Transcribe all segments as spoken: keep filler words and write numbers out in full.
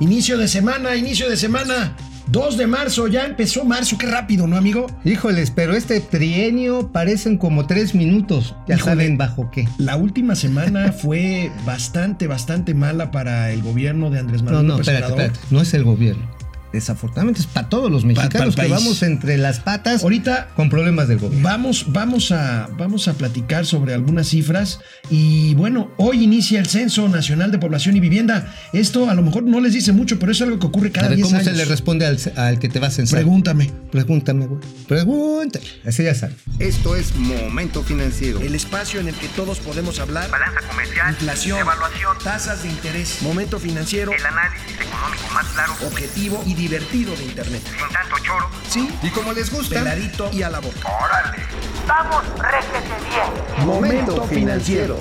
Inicio de semana, inicio de semana. dos de marzo, ya empezó marzo, qué rápido, ¿no, amigo? Híjoles, pero este trienio parecen como tres minutos, ya Híjole, saben bajo qué. La última semana fue bastante, bastante mala para el gobierno de Andrés Manuel López Obrador. No, no, espérate, espérate, no es el gobierno. Desafortunadamente es para todos los mexicanos que vamos entre las patas ahorita con problemas del gobierno. Vamos, vamos a, vamos a platicar sobre algunas cifras y bueno, hoy inicia el Censo Nacional de Población y Vivienda. Esto a lo mejor no les dice mucho, pero es algo que ocurre cada diez años. A ver, ¿cómo se le responde al, al que te va a censar? Pregúntame. Pregúntame, güey. Pregúntame. Así ya saben. Esto es Momento Financiero. El espacio en el que todos podemos hablar. Balanza comercial. Inflación. Evaluación. Tasas de interés. Momento Financiero. El análisis económico más claro. Objetivo y divertido de internet. Sin tanto choro. Sí, y como les gusta. Peladito y a la boca. ¡Órale! ¡Vamos, réjete bien! Momento Financiero.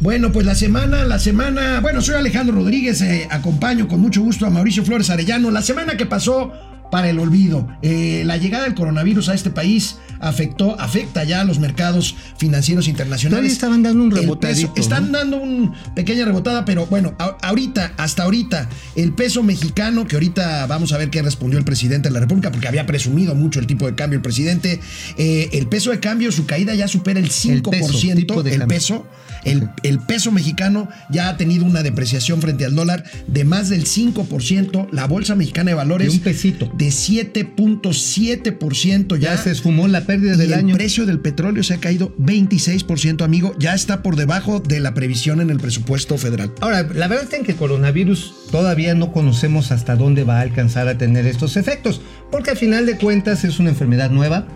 Bueno, pues la semana, la semana... Bueno, soy Alejandro Rodríguez, eh, acompaño con mucho gusto a Mauricio Flores Arellano. La semana que pasó... para el olvido. Eh, la llegada del coronavirus a este país afectó, afecta ya a los mercados financieros internacionales. Estaban dando un rebotadito. Peso, están ¿no? dando una pequeña rebotada, pero bueno, a, ahorita, hasta ahorita, el peso mexicano, que ahorita vamos a ver qué respondió el presidente de la República, porque había presumido mucho el tipo de cambio el presidente. Eh, el peso de cambio, su caída ya supera el cinco por ciento. El peso, tipo de el, peso el, el peso mexicano ya ha tenido una depreciación frente al dólar de más del cinco por ciento. La Bolsa Mexicana de Valores. De un pesito. De siete punto siete por ciento ya. Ya se esfumó la pérdida del año. El precio del petróleo se ha caído veintiséis por ciento, amigo. Ya está por debajo de la previsión en el presupuesto federal. Ahora, la verdad es que el coronavirus todavía no conocemos hasta dónde va a alcanzar a tener estos efectos, porque al final de cuentas es una enfermedad nueva.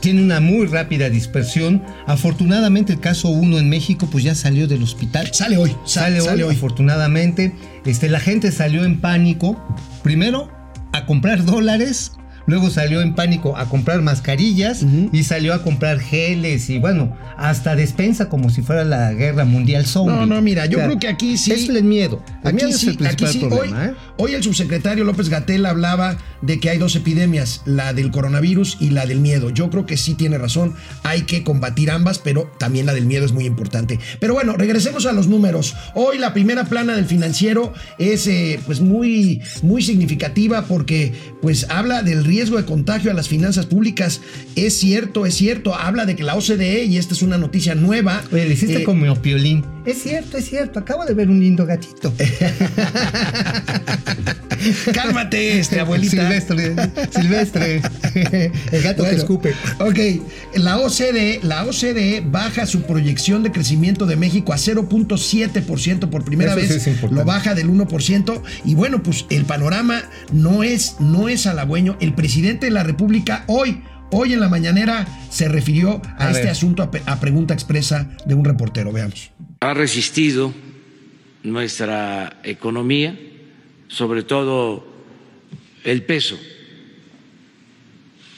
Tiene una muy rápida dispersión. Afortunadamente el caso uno en México pues ya salió del hospital. Sale hoy. Sale, sale, hoy, sale hoy. Afortunadamente este, la gente salió en pánico. Primero a comprar dólares, luego salió en pánico a comprar mascarillas uh-huh. y salió a comprar geles y bueno, hasta despensa como si fuera la guerra mundial zombie. No, no, mira, yo o sea, creo que aquí sí... Es el miedo. El miedo sí, es el principal aquí sí, problema. Hoy, ¿eh? hoy el subsecretario López-Gatell hablaba de que hay dos epidemias, la del coronavirus y la del miedo. Yo creo que sí tiene razón, hay que combatir ambas, pero también la del miedo es muy importante. Pero bueno, regresemos a los números. Hoy la primera plana del Financiero es eh, pues muy, muy significativa porque pues habla del riesgo de contagio a las finanzas públicas. Es cierto, es cierto. Habla de que la O C D E, y esta es una noticia nueva. Oye, le hiciste eh, como piolín. Es cierto, es cierto. Acabo de ver un lindo gatito. Cálmate, este, abuelita. Silvestre. Silvestre. El gato bueno, que escupe. Ok. La O C D E, la O C D E baja su proyección de crecimiento de México a cero punto siete por ciento por primera Eso vez. Sí es lo baja del uno por ciento. Y bueno, pues el panorama no es, no es halagüeño. El presidente de la República hoy, hoy en la mañanera, se refirió a, a este ver. asunto a, a pregunta expresa de un reportero. Veamos. Ha resistido nuestra economía, sobre todo el peso.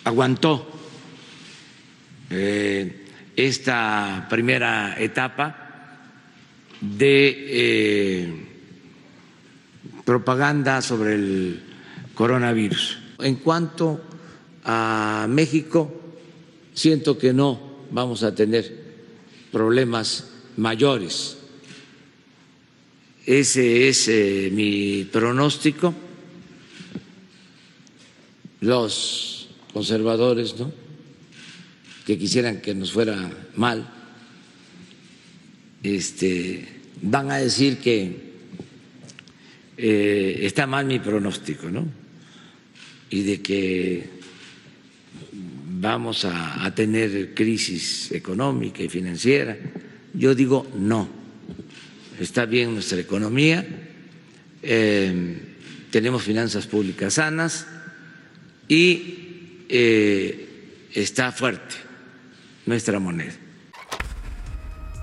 Aguantó eh, esta primera etapa de eh, propaganda sobre el coronavirus. En cuanto a México, siento que no vamos a tener problemas mayores. Ese es eh, mi pronóstico. Los conservadores, ¿no?, que quisieran que nos fuera mal, este, van a decir que eh, está mal mi pronóstico, ¿no?, y de que vamos a, a tener crisis económica y financiera. Yo digo no, está bien nuestra economía, eh, tenemos finanzas públicas sanas y eh, está fuerte nuestra moneda.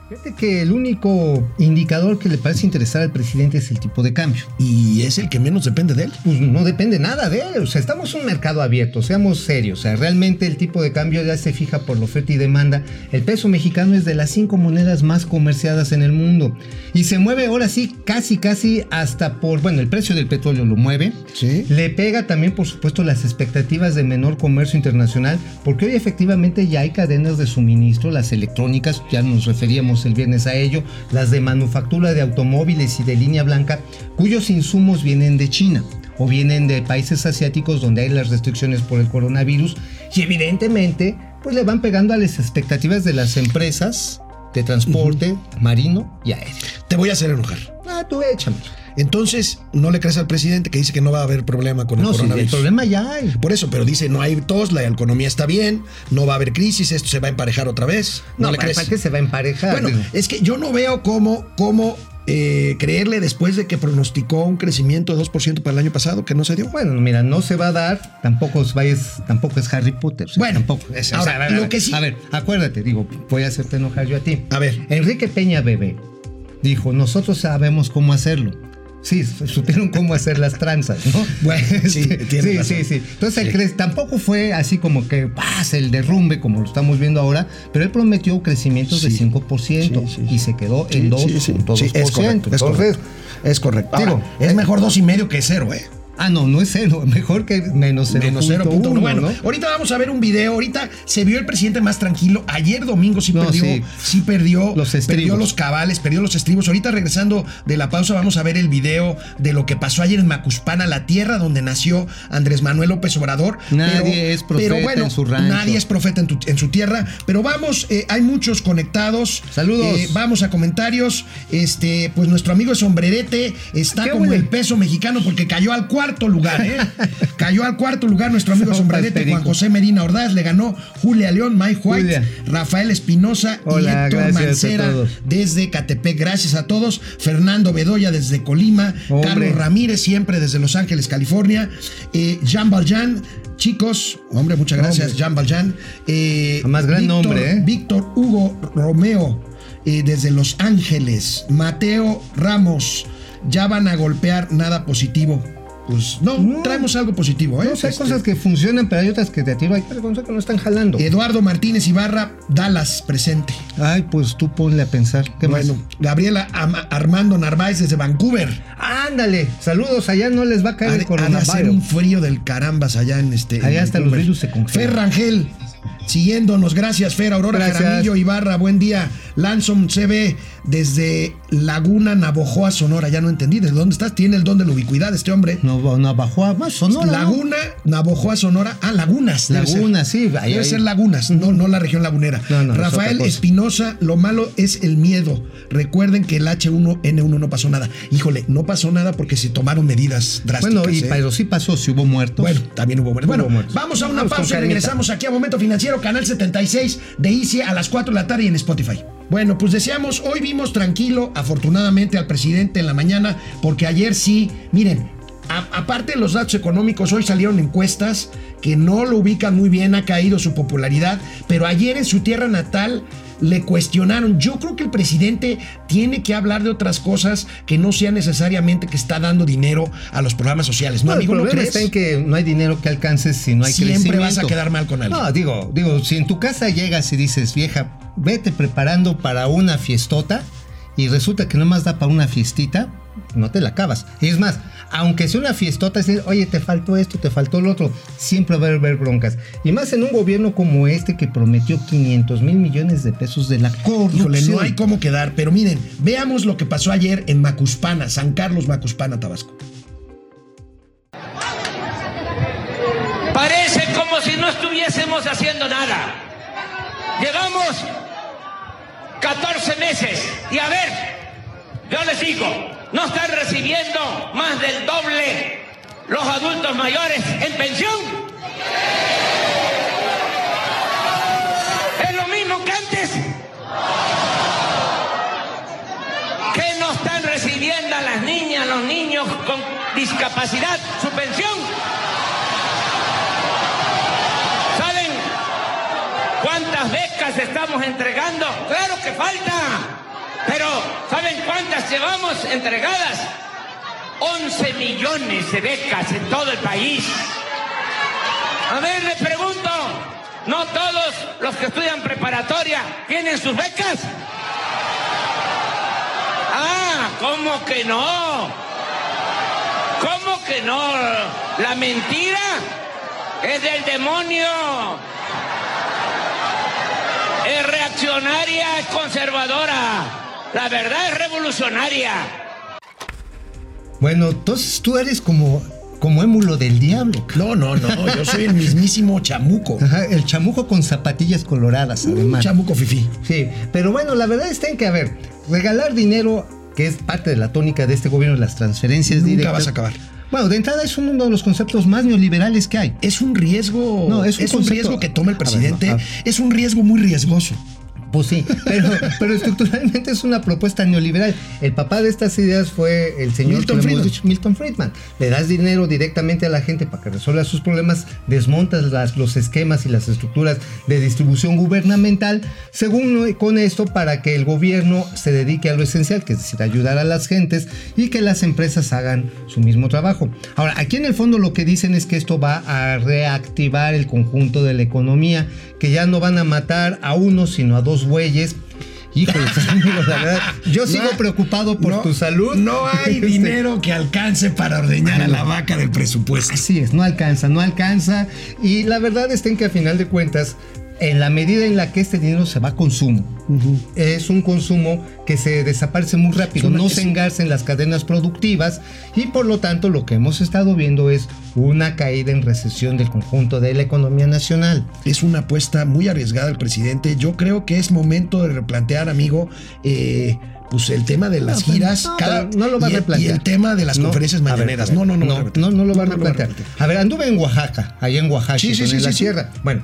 Fíjate que el único indicador que le parece interesar al presidente es el tipo de cambio. ¿Y es el que menos depende de él? Pues no depende nada de él. O sea, estamos en un mercado abierto, seamos serios. O sea, realmente el tipo de cambio ya se fija por la oferta y demanda. El peso mexicano es de las cinco monedas más comerciadas en el mundo. Y se mueve ahora sí, casi, casi hasta por... Bueno, el precio del petróleo lo mueve. Sí. Le pega también, por supuesto, las expectativas de menor comercio internacional, porque hoy efectivamente ya hay cadenas de suministro, las electrónicas, ya nos referíamos dedicamos el viernes a ello, las de manufactura de automóviles y de línea blanca, cuyos insumos vienen de China o vienen de países asiáticos donde hay las restricciones por el coronavirus, y evidentemente pues le van pegando a las expectativas de las empresas de transporte, uh-huh, marino y aéreo. Te voy a hacer enojar. Ah, tú échame. Entonces, ¿no le crees al presidente que dice que no va a haber problema con el no, coronavirus? No, sí, el problema ya hay. Por eso, pero dice, no hay tos, la economía está bien, no va a haber crisis, esto se va a emparejar otra vez. ¿No, no le crees? Aparte se va a emparejar. Bueno, digo, es que yo no veo cómo, cómo eh, creerle después de que pronosticó un crecimiento de dos por ciento para el año pasado, que no se dio. Bueno, mira, no se va a dar, tampoco es, tampoco es Harry Potter. Bueno, tampoco. Es, ahora, o sea, a ver, lo a ver, que sí. A ver, acuérdate, digo, voy a hacerte enojar yo a ti. A ver. Enrique Peña Bebé dijo, nosotros sabemos cómo hacerlo. Sí, supieron cómo hacer las tranzas, ¿no? Bueno, sí, sí, razón. sí, sí. Entonces, sí. Cre- tampoco fue así como que pase el derrumbe, como lo estamos viendo ahora, pero él prometió crecimientos sí. de cinco por ciento sí, sí, y se quedó sí, en dos punto dos por ciento. Sí, sí. Sí, es correcto. Es correcto. Es, correcto. Ahora, Digo, es mejor dos punto cinco que cero, ¿eh? Ah, no, no es cero, mejor que menos cero. Menos cero punto uno. Bueno, ¿no? Ahorita vamos a ver un video. Ahorita se vio el presidente más tranquilo. Ayer domingo sí no, perdió, sí. sí perdió los estribos. Perdió los cabales, perdió los estribos. Ahorita regresando de la pausa vamos a ver el video de lo que pasó ayer en Macuspana, la tierra donde nació Andrés Manuel López Obrador. Nadie pero, es profeta pero bueno, en su rancho. Nadie es profeta en, tu, en su tierra. Pero vamos, eh, hay muchos conectados. Saludos. Eh, vamos a comentarios. Este, pues nuestro amigo Sombrerete está como huele? el peso mexicano porque cayó al cuarto. Cuarto lugar, ¿eh? Cayó al cuarto lugar nuestro amigo Sombrerete, Juan José Medina Ordaz, le ganó Julia León, Mike White, Julia. Rafael Espinosa y Héctor Mancera desde Catepec. Gracias a todos. Fernando Bedoya desde Colima, Hombre. Carlos Ramírez siempre desde Los Ángeles, California, eh, Jean Valjean. Chicos, hombre, muchas gracias, hombre. Jean Valjean. Eh, Más gran Víctor, nombre, ¿eh? Víctor Hugo Romeo eh, desde Los Ángeles, Mateo Ramos, ya van a golpear nada positivo. Pues no, no, traemos algo positivo, ¿eh? No, o sea, hay este. cosas que funcionan, pero hay otras que te atiro, hay cosas que no están jalando. Eduardo Martínez Ibarra, Dallas, presente. Ay, pues tú ponle a pensar. ¿Qué bueno, más? Gabriela Am- Armando Narváez desde Vancouver. Ándale, saludos, allá no les va a caer a, el coronavirus. Va a hacer un frío del carambas allá en este. Allá en hasta Vancouver. Los virus se congelan. Ferrangel, siguiéndonos, gracias, Fer. Aurora gracias. Jaramillo Ibarra, buen día. Lanson C B desde Laguna Navojoa, Sonora. Ya no entendí, ¿desde dónde estás? Tiene el don de la ubicuidad este hombre. No, Navajoa, más Sonora. Laguna, ¿no? Navojoa, Sonora. Ah, Lagunas. Lagunas, sí. Debe ahí, ser ahí. Lagunas, uh-huh. no, no la región lagunera. No, no, Rafael Espinosa, lo malo es el miedo. Recuerden que el hache uno ene uno no pasó nada. Híjole, no pasó nada porque se tomaron medidas drásticas. Bueno, y, ¿eh? pero sí pasó, sí hubo muertos. Bueno, también hubo muertos. Bueno, hubo muertos. Vamos a una vamos pausa y regresamos aquí a Momento Financiero, Canal setenta y seis de I C I a las cuatro de la tarde y en Spotify. Bueno, pues deseamos, hoy vimos tranquilo, afortunadamente, al presidente en la mañana, porque ayer sí, miren, a, aparte de los datos económicos, hoy salieron encuestas que no lo ubican muy bien, ha caído su popularidad, pero ayer en su tierra natal le cuestionaron. Yo creo que el presidente tiene que hablar de otras cosas que no sea necesariamente que está dando dinero a los programas sociales. No, no amigo, el problema ¿no crees? Está en que no hay dinero que alcances si no hay siempre crecimiento. Siempre vas a quedar mal con alguien. No, digo, digo, si en tu casa llegas y dices, vieja, vete preparando para una fiestota y resulta que nomás da para una fiestita, no te la acabas. Y es más, aunque sea una fiestota, es decir, oye, te faltó esto, te faltó lo otro, siempre va a haber broncas. Y más en un gobierno como este que prometió quinientos mil millones de pesos de la corrupción. Híjole, no hay cómo quedar, pero miren, veamos lo que pasó ayer en Macuspana, San Carlos, Macuspana, Tabasco. Parece como si no estuviésemos haciendo nada. Llegamos catorce meses y a ver, yo les digo, no están recibiendo más del doble los adultos mayores en pensión. ¿Es lo mismo que antes? ¿Que no están recibiendo a las niñas, los niños con discapacidad su pensión? ¿Saben cuántas becas estamos entregando? ¡Claro que falta! Pero, ¿saben cuántas llevamos entregadas? once millones de becas en todo el país. A ver, les pregunto, ¿no todos los que estudian preparatoria tienen sus becas? Ah, ¿cómo que no? ¿Cómo que no? La mentira es del demonio. es reaccionaria, es conservadora. La verdad es revolucionaria. Bueno, entonces tú eres como... como émulo del diablo. No, no, no, yo soy el mismísimo chamuco. Ajá, el chamuco con zapatillas coloradas, además. Un chamuco fifí. Sí, pero bueno, la verdad está en que, a ver, regalar dinero, que es parte de la tónica de este gobierno, las transferencias Nunca directas. Nunca vas a acabar. Bueno, de entrada es uno de los conceptos más neoliberales que hay. Es un riesgo, no, es un, es un riesgo que toma el presidente, a ver, no, a ver. Es un riesgo muy riesgoso. Pues sí, pero, pero estructuralmente es una propuesta neoliberal. El papá de estas ideas fue el señor Milton Friedman. Dicho, Milton Friedman. Le das dinero directamente a la gente para que resuelva sus problemas, desmontas las, los esquemas y las estructuras de distribución gubernamental, según con esto, para que el gobierno se dedique a lo esencial, que es decir, ayudar a las gentes y que las empresas hagan su mismo trabajo. Ahora, aquí en el fondo lo que dicen es que esto va a reactivar el conjunto de la economía, que ya no van a matar a uno, sino a dos bueyes. Híjole, amigos, la verdad, yo sigo no, preocupado por no, tu salud. No hay dinero que alcance para ordeñar a la vaca del presupuesto. Así es, no alcanza, no alcanza. Y la verdad está en que, a final de cuentas, en la medida en la que este dinero se va a consumo, uh-huh. es un consumo que se desaparece muy rápido, una, no se engarza en las cadenas productivas, y por lo tanto lo que hemos estado viendo es una caída en recesión del conjunto de la economía nacional. Es una apuesta muy arriesgada del presidente. Yo creo que es momento de replantear, amigo, eh, pues el tema de las no, giras no, cada, no lo va y, a replantear. Y el tema de las no, conferencias mañaneras. Ver, no, no, no, no, no, no, no lo va no, a replantear. No a, a ver, anduve en Oaxaca, allá en Oaxaca, sí, sí, sí, en sí, la sí, sierra. Sí. Bueno,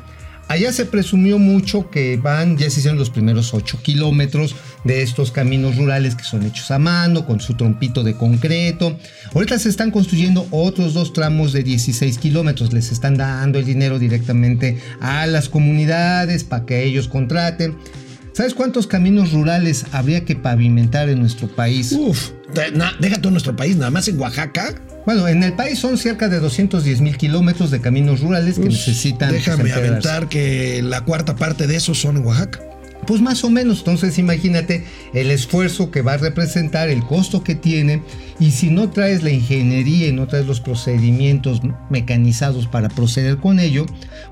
allá se presumió mucho que van, ya se hicieron los primeros ocho kilómetros de estos caminos rurales que son hechos a mano, con su trompito de concreto. Ahorita se están construyendo otros dos tramos de dieciséis kilómetros. Les están dando el dinero directamente a las comunidades para que ellos contraten. ¿Sabes cuántos caminos rurales habría que pavimentar en nuestro país? Uf, deja todo nuestro país, nada más en Oaxaca. Bueno, en el país son cerca de doscientos diez mil kilómetros de caminos rurales que Uf, necesitan... Déjame aventar que la cuarta parte de esos son en Oaxaca. Pues más o menos, entonces imagínate el esfuerzo que va a representar, el costo que tiene, y si no traes la ingeniería y no traes los procedimientos mecanizados para proceder con ello,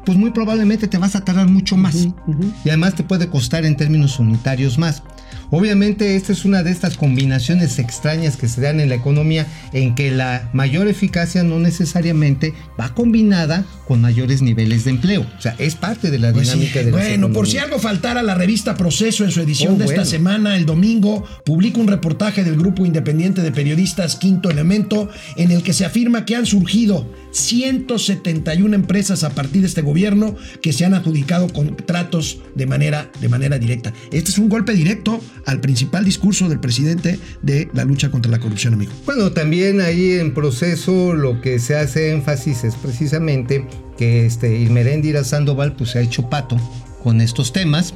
pues muy probablemente te vas a tardar mucho más, uh-huh, uh-huh. y además te puede costar en términos unitarios más. Obviamente esta es una de estas combinaciones extrañas que se dan en la economía, en que la mayor eficacia no necesariamente va combinada con mayores niveles de empleo. O sea, es parte de la pues dinámica sí. de la Bueno, economía. Por si algo faltara, la revista Proceso, en su edición oh, de bueno. esta semana, el domingo, publica un reportaje del grupo independiente de periodistas Quinto Elemento, en el que se afirma que han surgido ciento setenta y una empresas a partir de este gobierno que se han adjudicado contratos de manera, de manera directa. Este es un golpe directo al principal discurso del presidente de la lucha contra la corrupción, amigo. Bueno, también ahí en Proceso lo que se hace énfasis es precisamente que este, Irma Eréndira Sandoval pues, se ha hecho pato con estos temas,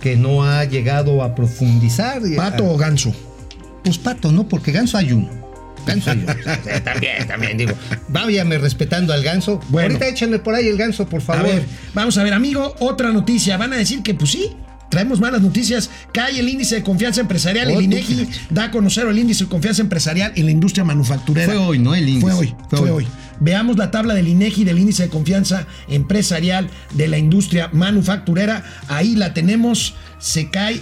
que no ha llegado a profundizar. ¿Pato a... o ganso? Pues pato, ¿no? Porque ganso hay uno. Ganso yo. también, también digo. Váyame respetando al ganso. Bueno, ahorita échenle por ahí el ganso, por favor. A ver, vamos a ver, amigo, otra noticia. Van a decir que pues sí, traemos malas noticias. Cae el índice de confianza empresarial. Oh, el INEGI da a conocer el índice de confianza empresarial en la industria manufacturera. Fue hoy, ¿no? El índice. Fue hoy, fue, fue hoy. hoy. Veamos la tabla del INEGI del índice de confianza empresarial de la industria manufacturera. Ahí la tenemos. Se cae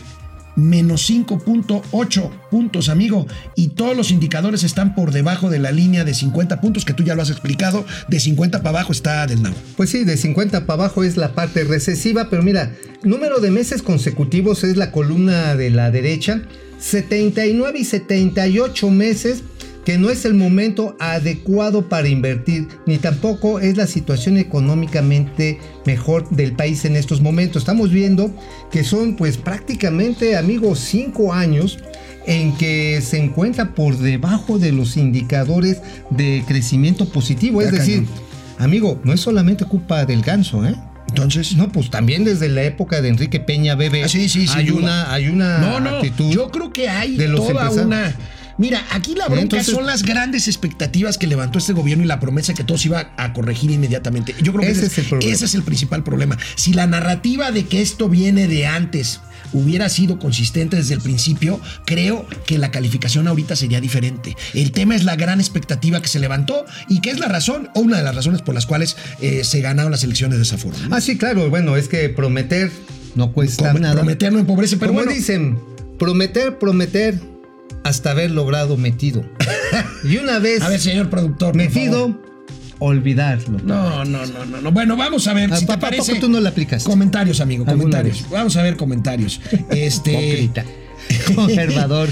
menos cinco punto ocho puntos, amigo, y todos los indicadores están por debajo de la línea de cincuenta puntos, que tú ya lo has explicado. De cincuenta para abajo está del nabo. Pues sí, de cincuenta para abajo es la parte recesiva, pero mira, número de meses consecutivos es la columna de la derecha, setenta y nueve y setenta y ocho meses, que no es el momento adecuado para invertir, ni tampoco es la situación económicamente mejor del país en estos momentos. Estamos viendo que son pues prácticamente, amigos, cinco años en que se encuentra por debajo de los indicadores de crecimiento positivo. Es decir, amigo, no es solamente culpa del ganso, ¿eh? Entonces, no, pues también desde la época de Enrique Peña, bebé, ah, sí, sí, hay, una, hay una no, no, actitud. Yo creo que hay de los toda una... Mira, aquí la bronca Entonces, son las grandes expectativas que levantó este gobierno y la promesa que todo se iba a corregir inmediatamente. Yo creo que ese, ese, es el ese es el principal problema. Si la narrativa de que esto viene de antes hubiera sido consistente desde el principio, creo que la calificación ahorita sería diferente. El tema es la gran expectativa que se levantó y que es la razón, o una de las razones por las cuales eh, se ganaron las elecciones de esa forma, ¿no? Ah, sí, claro. Bueno, es que prometer no cuesta Pro, nada. Prometer no empobrece, pero bueno. Como dicen, prometer, prometer, hasta haber logrado metido. Y una vez... A ver, señor productor, metido, olvidarlo. No, no, no, no, no. Bueno, vamos a ver a, si pa, te parece... ¿A poco tú no la aplicas? Comentarios, amigo, comentarios. Vamos a ver comentarios. Este... Conservador.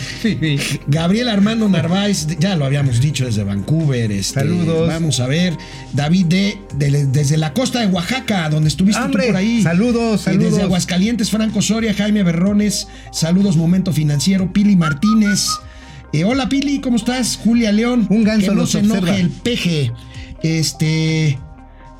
Gabriel Armando Narváez, ya lo habíamos dicho desde Vancouver. Este, saludos. Vamos a ver. David de, de, desde la costa de Oaxaca, donde estuviste tú por ahí. Saludos, saludos. Desde Aguascalientes, Franco Soria, Jaime Berrones. Saludos, Momento Financiero. Pili Martínez. Eh, hola, Pili, ¿cómo estás? Julia León. Un ganso que no se observa. Enoje el peje. Este...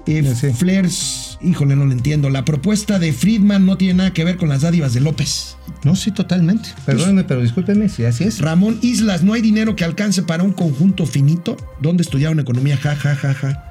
Eh, no sé. Flers, híjole, no lo entiendo. La propuesta de Friedman no tiene nada que ver con las dádivas de López. No, sí, totalmente. Perdónenme, pero discúlpenme si así es. Ramón Islas, no hay dinero que alcance para un conjunto finito. ¿Dónde estudiaron economía? Ja, ja, ja, ja.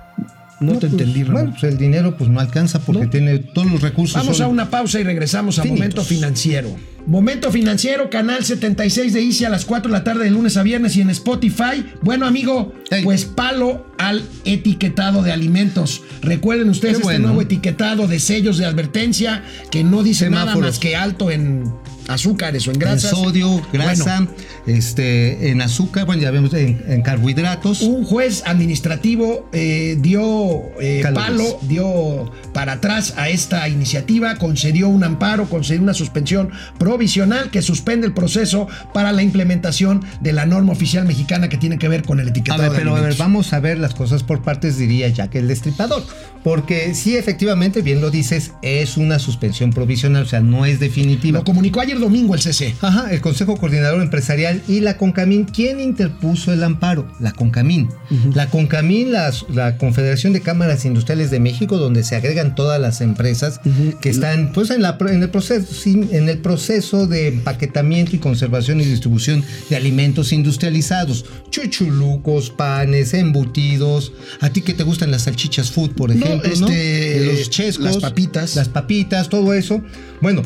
No, no te pues, entendí, Ramón. Bueno, pues el dinero pues no alcanza porque no. tiene todos los recursos. Vamos solo... a una pausa y regresamos a Finitos. Momento Financiero. Momento Financiero, Canal setenta y seis de I C I a las cuatro de la tarde de lunes a viernes y en Spotify. Bueno, amigo, hey. pues palo al etiquetado de alimentos. Recuerden ustedes bueno. este nuevo etiquetado de sellos de advertencia que no dice Semáforos. nada más que alto en... azúcares o en grasas. En sodio, grasa, bueno, este, en azúcar, bueno, ya vemos, en, en carbohidratos. Un juez administrativo eh, dio eh, palo, dio para atrás a esta iniciativa, concedió un amparo, concedió una suspensión provisional que suspende el proceso para la implementación de la norma oficial mexicana que tiene que ver con el etiquetado. A ver, pero de a ver, vamos a ver las cosas por partes, diría Jack el Destripador, porque sí, efectivamente, bien lo dices, es una suspensión provisional, o sea, no es definitiva. Lo comunicó ayer domingo el C C. Ajá, el Consejo Coordinador Empresarial y la Concamín. ¿Quién interpuso el amparo? La Concamín. Uh-huh. La Concamín, la, la Confederación de Cámaras Industriales de México, donde se agregan todas las empresas uh-huh. que están pues, en, la, en, el proceso, en el proceso de empaquetamiento y conservación y distribución de alimentos industrializados. Chuchulucos, panes, embutidos. ¿A ti que te gustan las salchichas food, por ejemplo? No, este, ¿no? Los chescos. Las papitas. Las papitas, todo eso. Bueno,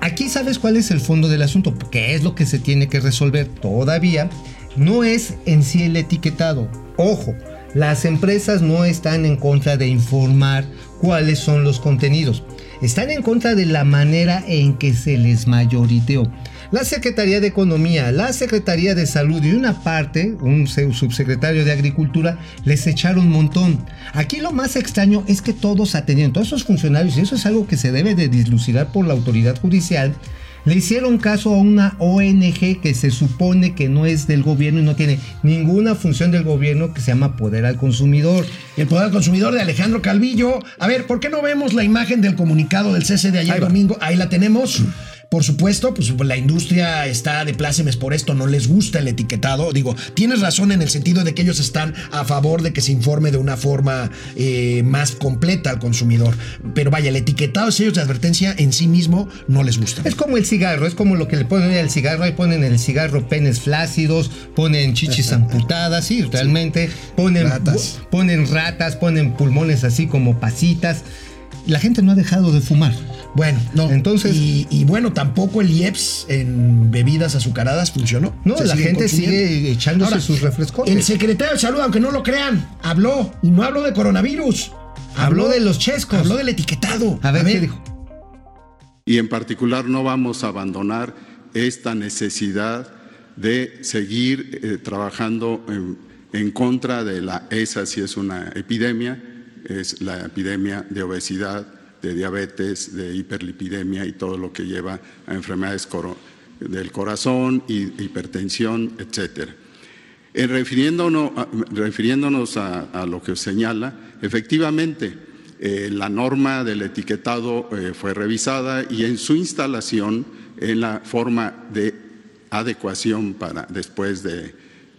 aquí sabes cuál es el fondo del asunto, qué es lo que se tiene que resolver todavía. No es en sí el etiquetado. Ojo, las empresas no están en contra de informar cuáles son los contenidos. Están en contra de la manera en que se les mayoriteó. La Secretaría de Economía, la Secretaría de Salud y una parte, un subsecretario de Agricultura, les echaron un montón. Aquí lo más extraño es que todos atendieron, todos esos funcionarios, y eso es algo que se debe de dilucidar por la autoridad judicial, le hicieron caso a una O N G que se supone que no es del gobierno y no tiene ninguna función del gobierno, que se llama Poder al Consumidor. El Poder al Consumidor de Alejandro Calvillo. A ver, ¿por qué no vemos la imagen del comunicado del C C de ayer Ahí domingo? Ahí la tenemos. Por supuesto, pues la industria está de plácemes por esto, no les gusta el etiquetado. Digo, tienes razón en el sentido de que ellos están a favor de que se informe de una forma eh, más completa al consumidor. Pero vaya, el etiquetado de sellos de advertencia en sí mismo no les gusta. Es como el cigarro, es como lo que le ponen al cigarro. Ahí ponen en el cigarro penes flácidos, ponen chichis amputadas, sí, realmente. Sí. Ponen ratas. Ponen ratas, ponen pulmones así como pasitas. La gente no ha dejado de fumar. Bueno, no. Entonces, y, y bueno, tampoco el I E P S en bebidas azucaradas funcionó. No, la gente sigue echándose Ahora, sus refrescos. El secretario de Salud, aunque no lo crean, habló. Y no habló de coronavirus. Habló, habló de los chescos. Habló del etiquetado. A ver, a ver qué dijo. Y en particular no vamos a abandonar esta necesidad de seguir eh, trabajando en, en contra de la esa si es una epidemia. Es la epidemia de obesidad, de diabetes, de hiperlipidemia y todo lo que lleva a enfermedades del corazón, hipertensión, etcétera. En refiriéndonos a, refiriéndonos a, a lo que señala, efectivamente, eh, la norma del etiquetado eh, fue revisada y en su instalación, en la forma de adecuación para después de,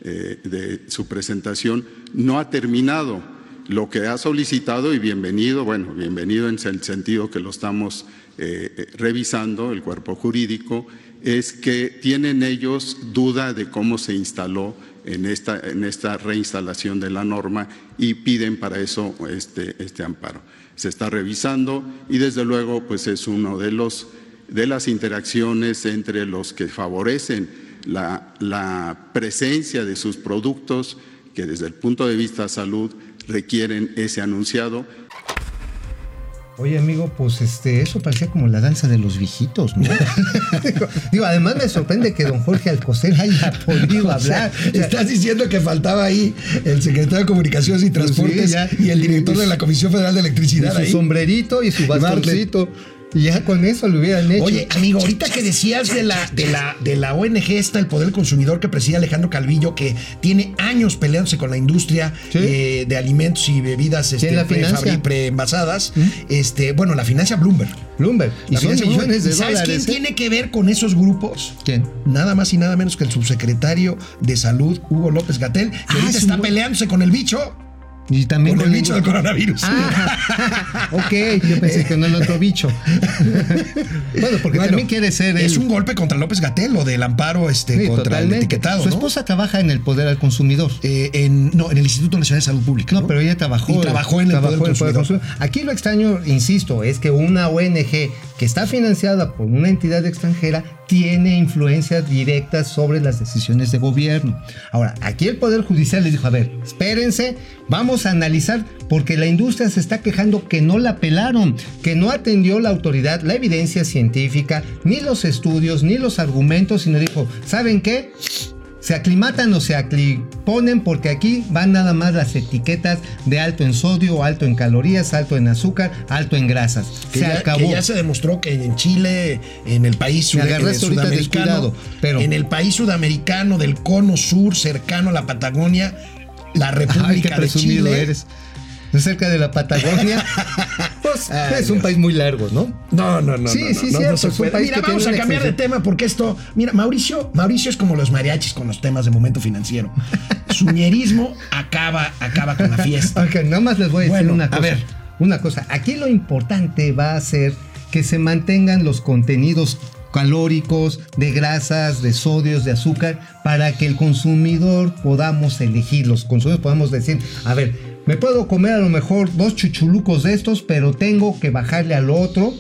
eh, de su presentación, no ha terminado. Lo que ha solicitado y bienvenido, bueno, bienvenido en el sentido que lo estamos eh, revisando, el cuerpo jurídico, es que tienen ellos duda de cómo se instaló en esta, en esta reinstalación de la norma y piden para eso este, este amparo. Se está revisando y desde luego pues es uno de los de las interacciones entre los que favorecen la, la presencia de sus productos que desde el punto de vista salud requieren ese anunciado. Oye, amigo, pues este, eso parecía como la danza de los viejitos, ¿no? digo, digo, además me sorprende que don Jorge Alcocer haya podido hablar. O sea, estás diciendo que faltaba ahí el secretario de Comunicaciones y Transportes, pues sí, y el director de la Comisión Federal de Electricidad. Y su ahí. sombrerito y su bastoncito. Y ya con eso lo hubieran hecho. Oye, amigo, ahorita que decías de la, de la, de la O N G esta, el Poder al Consumidor, que preside Alejandro Calvillo, que tiene años peleándose con la industria, ¿sí?, eh, de alimentos y bebidas este, preenvasadas. Pre- ¿Mm? este, bueno, la financia Bloomberg. Bloomberg. Y son millones de dólares. ¿Sabes quién tiene que ver con esos grupos? ¿Quién? Nada más y nada menos que el subsecretario de Salud, Hugo López-Gatell, que ah, ahorita es está buen... peleándose con el bicho. Y también con el bicho del coronavirus. Ah, ok, yo pensé que no el otro bicho. Bueno, porque bueno, también quiere ser... El... Es un golpe contra López-Gatell, o del amparo este, sí, contra totalmente. el etiquetado. Su esposa, ¿no?, trabaja en el Poder al Consumidor. Eh, en, no, en el Instituto Nacional de Salud Pública. No, ¿no? pero ella trabajó, y trabajó en el, trabajó Poder, el Poder al Consumidor. Aquí lo extraño, insisto, es que una O N G que está financiada por una entidad extranjera tiene influencia directa sobre las decisiones de gobierno. Ahora, aquí el Poder Judicial les dijo, a ver, espérense, vamos a analizar, porque la industria se está quejando que no la pelaron, que no atendió la autoridad, la evidencia científica, ni los estudios, ni los argumentos, sino dijo, ¿saben qué? Se aclimatan o se acliponen, porque aquí van nada más las etiquetas de alto en sodio, alto en calorías, alto en azúcar, alto en grasas. Que se ya, acabó. Que ya se demostró que en Chile, en el país sud- el sudamericano, pero... en el país sudamericano del cono sur, cercano a la Patagonia, la República Ay, de Chile. Eres. Cerca de la Patagonia. Pues Ay, es un Dios. país muy largo, ¿no? No, no, no. Sí, no, sí, sí. No, no, no es un país mira, que vamos a cambiar de tema, porque esto. Mira, Mauricio, Mauricio es como los mariachis con los temas de Momento Financiero. Su ñerismo acaba, acaba con la fiesta. Ok, nada más les voy a decir bueno, una cosa. A ver, una cosa. Aquí lo importante va a ser que se mantengan los contenidos calóricos, de grasas, de sodios, de azúcar, para que el consumidor podamos elegir, los consumidores podamos decir, a ver, me puedo comer a lo mejor dos chuchulucos de estos, pero tengo que bajarle al otro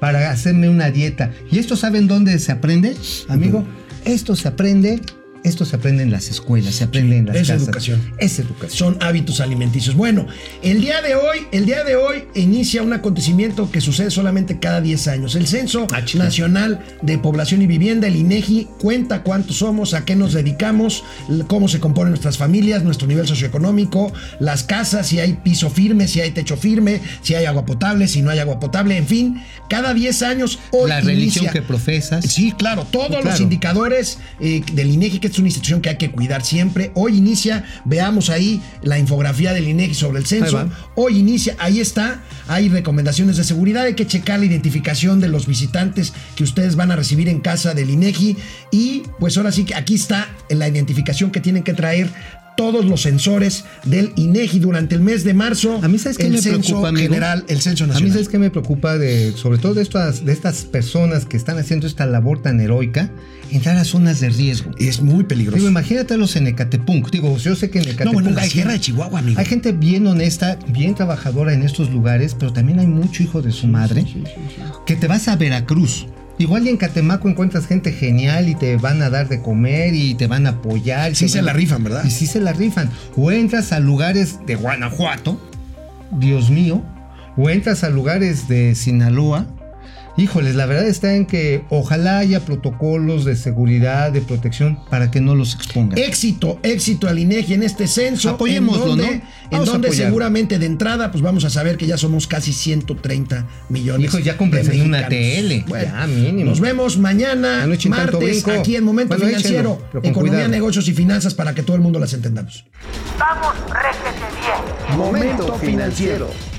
para hacerme una dieta. ¿Y esto saben dónde se aprende, amigo? Uh-huh. Esto se aprende, esto se aprende en las escuelas, se aprende sí, en las es casas. Es educación. Es educación. Son hábitos alimenticios. Bueno, el día de hoy, el día de hoy inicia un acontecimiento que sucede solamente cada diez años. El Censo Achille. Nacional de Población y Vivienda, el INEGI, cuenta cuántos somos, a qué nos dedicamos, cómo se componen nuestras familias, nuestro nivel socioeconómico, las casas, si hay piso firme, si hay techo firme, si hay agua potable, si no hay agua potable, en fin, cada diez años hoy La religión inicia. que profesas. Sí, claro, todos claro. los indicadores eh, del INEGI, que es una institución que hay que cuidar siempre. Hoy inicia, veamos ahí la infografía del INEGI sobre el censo. Hoy inicia, ahí está, hay recomendaciones de seguridad, hay que checar la identificación de los visitantes que ustedes van a recibir en casa del INEGI, y pues ahora sí que aquí está la identificación que tienen que traer todos los censores del INEGI durante el mes de marzo. A mí sabes qué me preocupa, amigo. General, el Censo Nacional. A mí sabes qué me preocupa de, sobre todo de estas, de estas personas que están haciendo esta labor tan heroica, entrar a zonas de riesgo. Es muy peligroso. Digo, imagínate los en Ecatepunk. Digo, yo sé que en Ecatepunk no, bueno, hay guerra de Chihuahua, amigo. Hay gente bien honesta, bien trabajadora en estos lugares, pero también hay mucho hijo de su madre sí, sí, sí, sí. que te vas a Veracruz. Igual y en Catemaco encuentras gente genial y te van a dar de comer y te van a apoyar. Sí se la rifan, ¿verdad? Y sí se la rifan. O entras a lugares de Guanajuato, Dios mío, o entras a lugares de Sinaloa. Híjoles, la verdad está en que ojalá haya protocolos de seguridad, de protección, para que no los expongan. Éxito, éxito al INEGI en este censo. Apoyémoslo, en donde, ¿no? Vamos en donde seguramente de entrada, pues vamos a saber que ya somos casi ciento treinta millones. Hijo, ya compres en una T L. Bueno, ya, mínimo. Nos vemos mañana, noche, martes, aquí en Momento bueno, Financiero. Échenlo, economía, cuidado. Negocios y finanzas, para que todo el mundo las entendamos. Vamos, réjete bien. Momento Financiero.